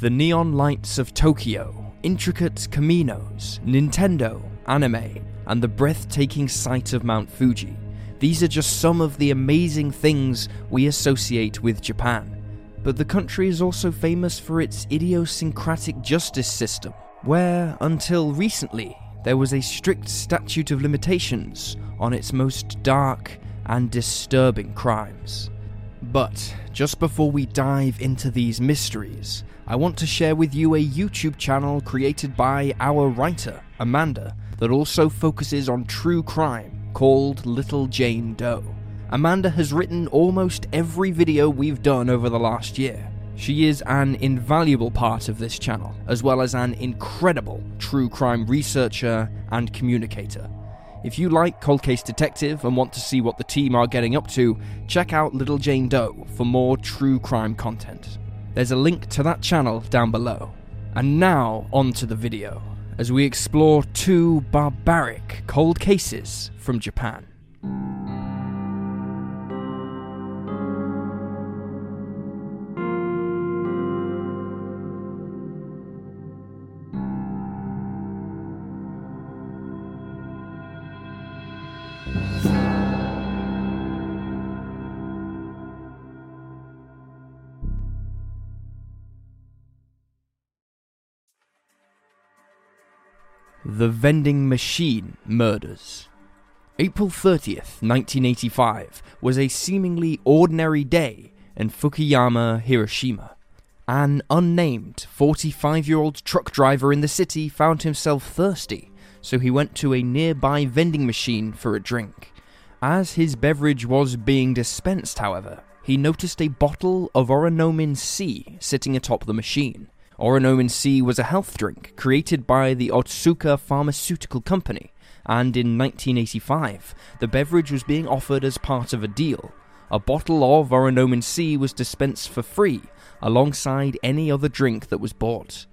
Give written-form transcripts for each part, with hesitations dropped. the neon lights of Tokyo, intricate kimonos, Nintendo, anime, and the breathtaking sight of Mt. Fuji. These are just some of the amazing things we associate with Japan. But the country is also famous for its idiosyncratic justice system, where, until recently, there was a strict statute of limitations on its most dark and disturbing crimes. But just before we dive into these mysteries, I want to share with you a YouTube channel created by our writer, Amanda, that also focuses on true crime called Little Jane Doe. Amanda has written almost every video we've done over the last year. She is an invaluable part of this channel, as well as an incredible true crime researcher and communicator. If you like Cold Case Detective and want to see what the team are getting up to, check out Little Jane Doe for more true crime content. There's a link to that channel down below. And now, on to the video, as we explore two barbaric cold cases from Japan. The Vending Machine Murders. April 30th, 1985 was a seemingly ordinary day in Fukuyama, Hiroshima. An unnamed 45-year-old truck driver in the city found himself thirsty, so he went to a nearby vending machine for a drink. As his beverage was being dispensed, however, he noticed a bottle of Orinomin C sitting atop the machine. Orinomin C was a health drink created by the Otsuka Pharmaceutical Company, and in 1985, the beverage was being offered as part of a deal. A bottle of Orinomin C was dispensed for free, alongside any other drink that was bought.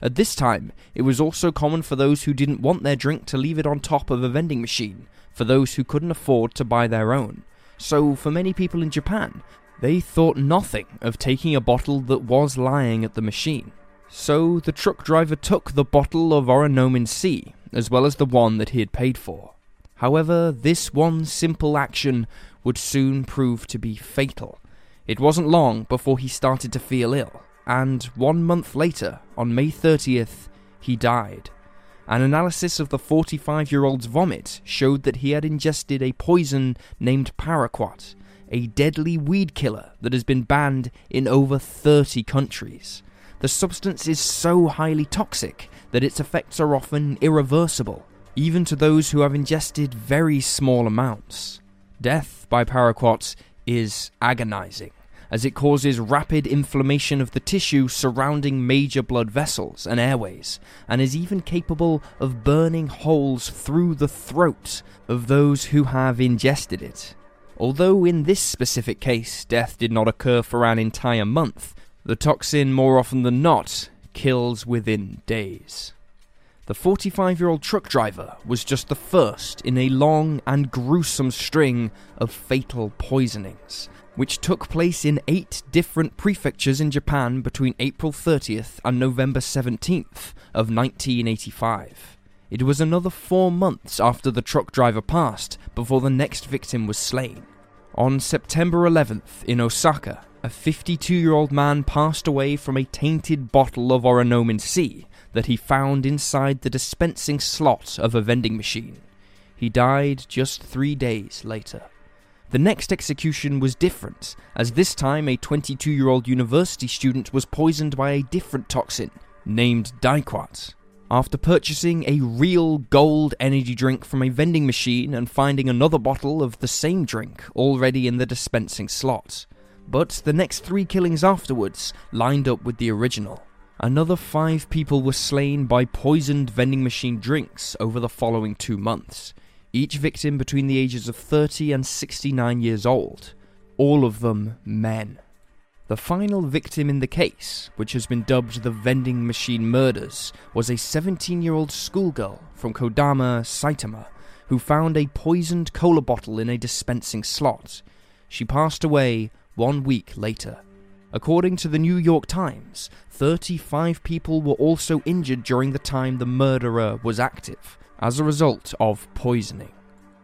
At this time, it was also common for those who didn't want their drink to leave it on top of a vending machine, for those who couldn't afford to buy their own. So, for many people in Japan, they thought nothing of taking a bottle that was lying at the machine. So the truck driver took the bottle of Orinomin C, as well as the one that he had paid for. However, this one simple action would soon prove to be fatal. It wasn't long before he started to feel ill, and 1 month later, on May 30th, he died. An analysis of the 45-year-old's vomit showed that he had ingested a poison named Paraquat, a deadly weed killer that has been banned in over 30 countries. The substance is so highly toxic that its effects are often irreversible, even to those who have ingested very small amounts. Death by Paraquat is agonizing, as it causes rapid inflammation of the tissue surrounding major blood vessels and airways, and is even capable of burning holes through the throat of those who have ingested it. Although in this specific case, death did not occur for an entire month, the toxin, more often than not, kills within days. The 45-year-old truck driver was just the first in a long and gruesome string of fatal poisonings, which took place in 8 different prefectures in Japan between April 30th and November 17th of 1985. It was another 4 months after the truck driver passed before the next victim was slain. On September 11th in Osaka, a 52-year-old man passed away from a tainted bottle of Orinomin C that he found inside the dispensing slot of a vending machine. He died just 3 days later. The next execution was different, as this time a 22-year-old university student was poisoned by a different toxin, named Diquat. After purchasing a real gold energy drink from a vending machine and finding another bottle of the same drink already in the dispensing slot. But the next 3 killings afterwards lined up with the original. Another 5 people were slain by poisoned vending machine drinks over the following 2 months, each victim between the ages of 30 and 69 years old, all of them men. The final victim in the case, which has been dubbed the Vending Machine Murders, was a 17-year-old schoolgirl from Kodama, Saitama, who found a poisoned cola bottle in a dispensing slot. She passed away 1 week later. According to the New York Times, 35 people were also injured during the time the murderer was active, as a result of poisoning.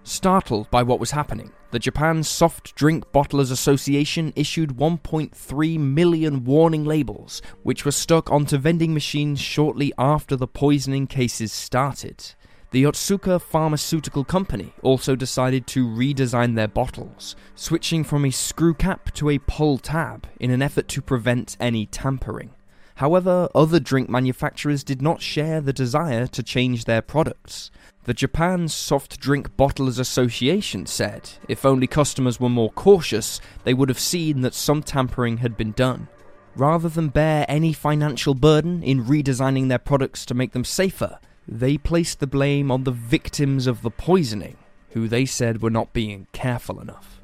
Startled by what was happening, the Japan Soft Drink Bottlers Association issued 1.3 million warning labels, which were stuck onto vending machines shortly after the poisoning cases started. The Otsuka Pharmaceutical Company also decided to redesign their bottles, switching from a screw cap to a pull tab in an effort to prevent any tampering. However, other drink manufacturers did not share the desire to change their products. The Japan Soft Drink Bottlers Association said if only customers were more cautious, they would have seen that some tampering had been done. Rather than bear any financial burden in redesigning their products to make them safer, they placed the blame on the victims of the poisoning, who they said were not being careful enough.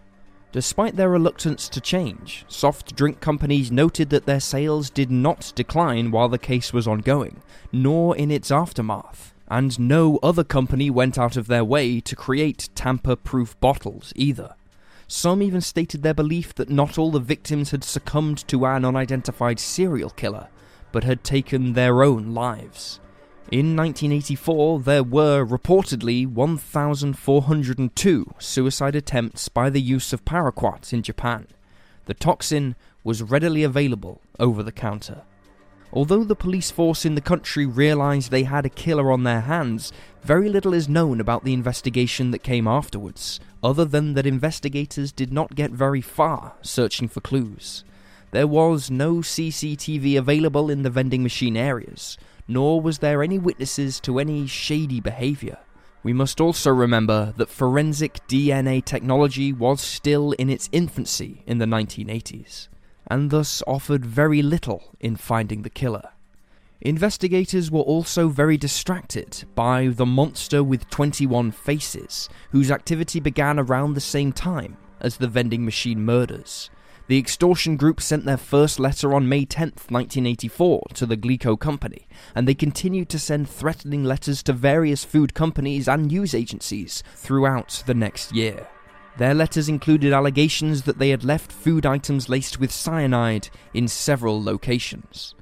Despite their reluctance to change, soft drink companies noted that their sales did not decline while the case was ongoing, nor in its aftermath, and no other company went out of their way to create tamper-proof bottles either. Some even stated their belief that not all the victims had succumbed to an unidentified serial killer, but had taken their own lives. In 1984, there were reportedly 1,402 suicide attempts by the use of Paraquat in Japan. The toxin was readily available over the counter. Although the police force in the country realized they had a killer on their hands, very little is known about the investigation that came afterwards, other than that investigators did not get very far searching for clues. There was no CCTV available in the vending machine areas, nor was there any witnesses to any shady behaviour. We must also remember that forensic DNA technology was still in its infancy in the 1980s, and thus offered very little in finding the killer. Investigators were also very distracted by the monster with 21 faces, whose activity began around the same time as the vending machine murders. The extortion group sent their first letter on May 10, 1984 to the Glico Company, and they continued to send threatening letters to various food companies and news agencies throughout the next year. Their letters included allegations that they had left food items laced with cyanide in several locations.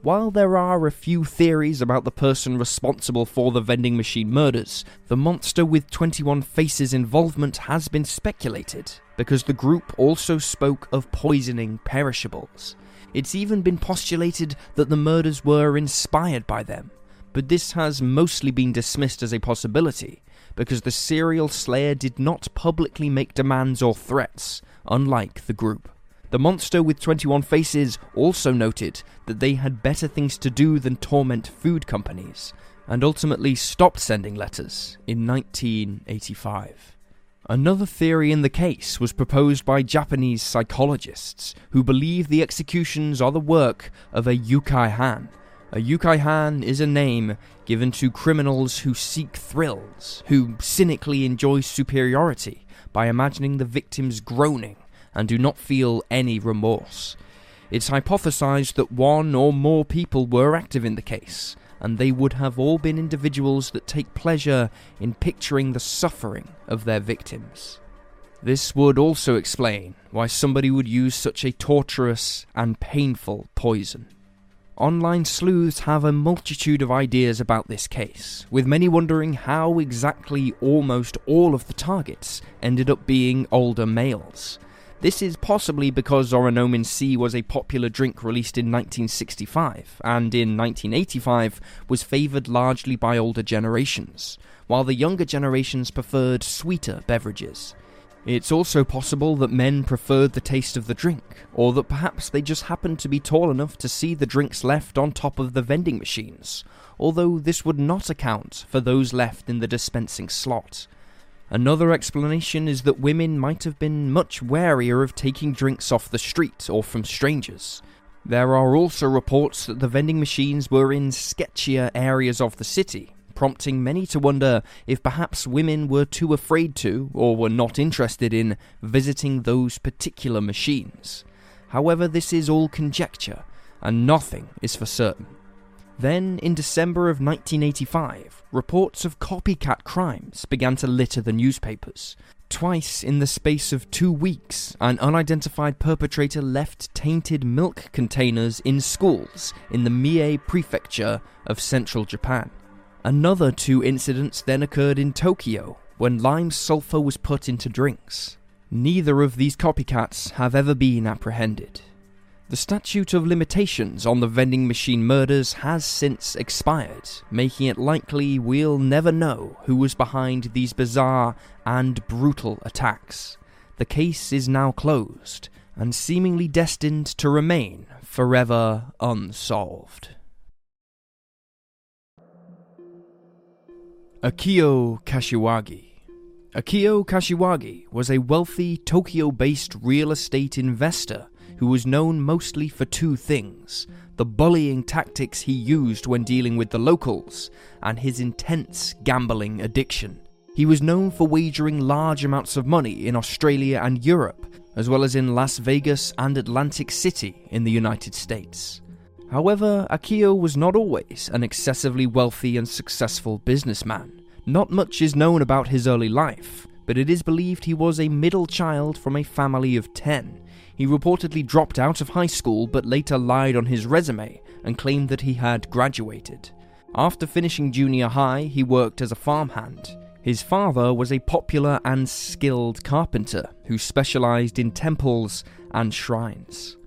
While there are a few theories about the person responsible for the vending machine murders, the monster with 21 faces involvement has been speculated, because the group also spoke of poisoning perishables. It's even been postulated that the murders were inspired by them, but this has mostly been dismissed as a possibility, because the serial slayer did not publicly make demands or threats, unlike the group. The monster with 21 faces also noted that they had better things to do than torment food companies, and ultimately stopped sending letters in 1985. Another theory in the case was proposed by Japanese psychologists who believe the executions are the work of a yukaihan. A yukaihan is a name given to criminals who seek thrills, who cynically enjoy superiority by imagining the victims groaning and do not feel any remorse. It's hypothesized that one or more people were active in the case, and they would have all been individuals that take pleasure in picturing the suffering of their victims. This would also explain why somebody would use such a torturous and painful poison. Online sleuths have a multitude of ideas about this case, with many wondering how exactly almost all of the targets ended up being older males. This is possibly because Orinomin C was a popular drink released in 1965, and in 1985 was favoured largely by older generations, while the younger generations preferred sweeter beverages. It's also possible that men preferred the taste of the drink, or that perhaps they just happened to be tall enough to see the drinks left on top of the vending machines, although this would not account for those left in the dispensing slot. Another explanation is that women might have been much warier of taking drinks off the street or from strangers. There are also reports that the vending machines were in sketchier areas of the city, prompting many to wonder if perhaps women were too afraid to, or were not interested in, visiting those particular machines. However, this is all conjecture, and nothing is for certain. Then, in December of 1985, reports of copycat crimes began to litter the newspapers. Twice in the space of 2 weeks, an unidentified perpetrator left tainted milk containers in schools in the Mie prefecture of central Japan. Another 2 incidents then occurred in Tokyo, when lime sulfur was put into drinks. Neither of these copycats have ever been apprehended. The statute of limitations on the vending machine murders has since expired, making it likely we'll never know who was behind these bizarre and brutal attacks. The case is now closed, and seemingly destined to remain forever unsolved. Akio Kashiwagi. Akio Kashiwagi was a wealthy Tokyo-based real estate investor who was known mostly for 2 things: the bullying tactics he used when dealing with the locals, and his intense gambling addiction. He was known for wagering large amounts of money in Australia and Europe, as well as in Las Vegas and Atlantic City in the United States. However, Akio was not always an excessively wealthy and successful businessman. Not much is known about his early life, but it is believed he was a middle child from a family of 10. He reportedly dropped out of high school but later lied on his resume and claimed that he had graduated. After finishing junior high, he worked as a farmhand. His father was a popular and skilled carpenter who specialized in temples and shrines.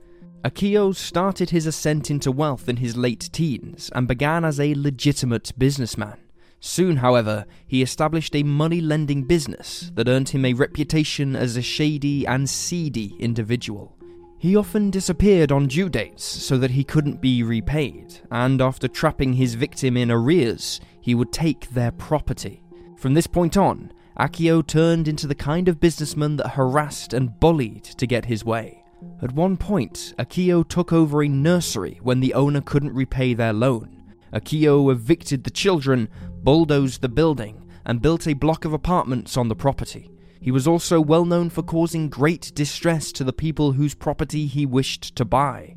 Akio started his ascent into wealth in his late teens and began as a legitimate businessman. Soon, however, he established a money-lending business that earned him a reputation as a shady and seedy individual. He often disappeared on due dates so that he couldn't be repaid, and after trapping his victim in arrears, he would take their property. From this point on, Akio turned into the kind of businessman that harassed and bullied to get his way. At one point, Akio took over a nursery when the owner couldn't repay their loan. Akio evicted the children, bulldozed the building, and built a block of apartments on the property. He was also well known for causing great distress to the people whose property he wished to buy.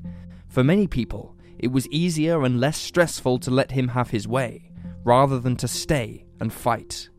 For many people, it was easier and less stressful to let him have his way, rather than to stay and fight.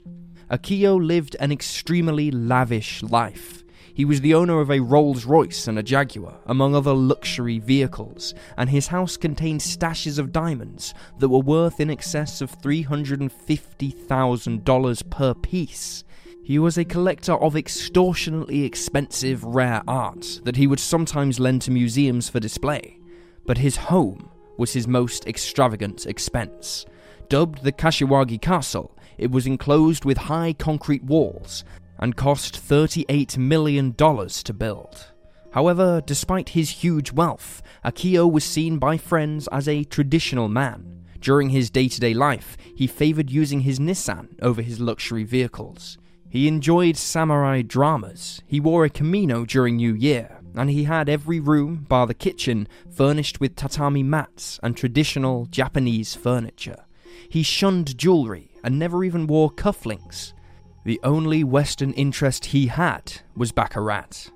Akio lived an extremely lavish life. He was the owner of a Rolls-Royce and a Jaguar, among other luxury vehicles, and his house contained stashes of diamonds that were worth in excess of $350,000 per piece. He was a collector of extortionately expensive rare art that he would sometimes lend to museums for display, but his home was his most extravagant expense. Dubbed the Kashiwagi Castle, it was enclosed with high concrete walls and cost $38 million to build. However, despite his huge wealth, Akio was seen by friends as a traditional man. During his day-to-day life, he favored using his Nissan over his luxury vehicles. He enjoyed samurai dramas, he wore a kimono during New Year, and he had every room, bar the kitchen, furnished with tatami mats and traditional Japanese furniture. He shunned jewelry and never even wore cufflinks. The only Western interest he had was baccarat.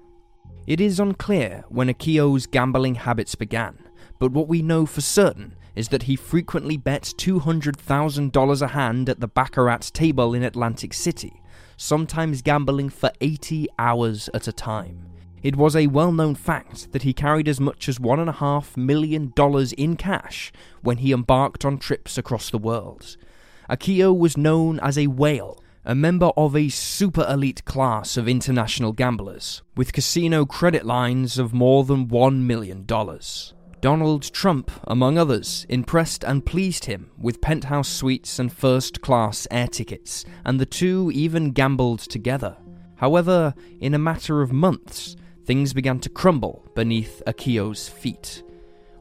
It is unclear when Akio's gambling habits began, but what we know for certain is that he frequently bet $200,000 a hand at the baccarat table in Atlantic City, sometimes gambling for 80 hours at a time. It was a well-known fact that he carried as much as $1.5 million in cash when he embarked on trips across the world. Akio was known as a whale, a member of a super elite class of international gamblers, with casino credit lines of more than $1 million. Donald Trump, among others, impressed and pleased him with penthouse suites and first-class air tickets, and the 2 even gambled together. However, in a matter of months, things began to crumble beneath Akio's feet.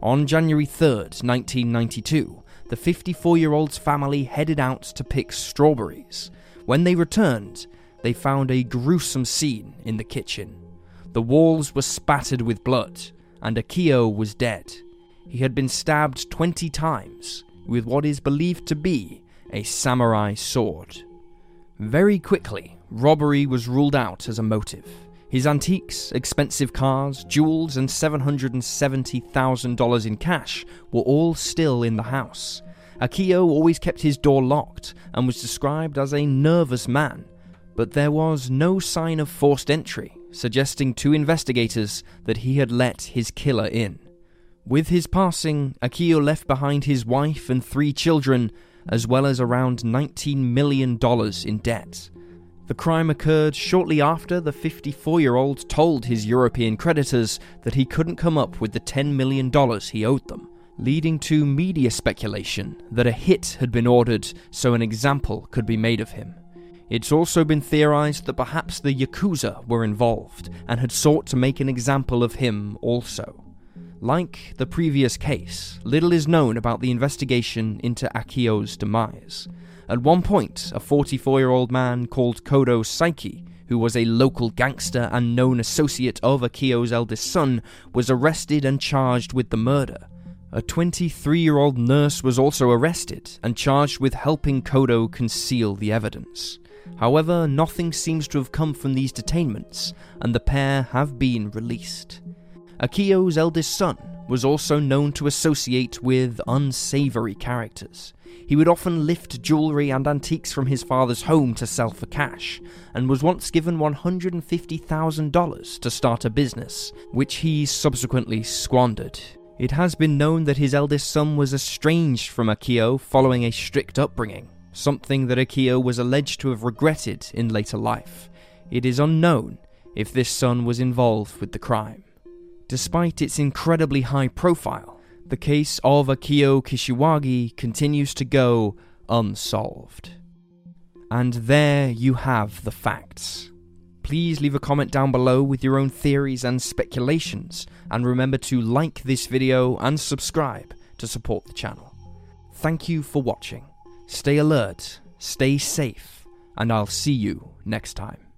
On January 3rd, 1992, the 54-year-old's family headed out to pick strawberries. When they returned, they found a gruesome scene in the kitchen. The walls were spattered with blood, and Akio was dead. He had been stabbed 20 times with what is believed to be a samurai sword. Very quickly, robbery was ruled out as a motive. His antiques, expensive cars, jewels, and $770,000 in cash were all still in the house. Akio always kept his door locked and was described as a nervous man, but there was no sign of forced entry, suggesting to investigators that he had let his killer in. With his passing, Akio left behind his wife and 3 children, as well as around $19 million in debt. The crime occurred shortly after the 54-year-old told his European creditors that he couldn't come up with the $10 million he owed them, leading to media speculation that a hit had been ordered so an example could be made of him. It's also been theorized that perhaps the Yakuza were involved and had sought to make an example of him also. Like the previous case, little is known about the investigation into Akio's demise. At one point, a 44-year-old man called Kodo Saiki, who was a local gangster and known associate of Akio's eldest son, was arrested and charged with the murder. A 23-year-old nurse was also arrested and charged with helping Kodo conceal the evidence. However, nothing seems to have come from these detainments, and the pair have been released. Akio's eldest son was also known to associate with unsavory characters. He would often lift jewellery and antiques from his father's home to sell for cash, and was once given $150,000 to start a business, which he subsequently squandered. It has been known that his eldest son was estranged from Akio following a strict upbringing, something that Akio was alleged to have regretted in later life. It is unknown if this son was involved with the crime. Despite its incredibly high profile, the case of Akio Kashiwagi continues to go unsolved. And there you have the facts. Please leave a comment down below with your own theories and speculations, and remember to like this video and subscribe to support the channel. Thank you for watching. Stay alert, stay safe, and I'll see you next time.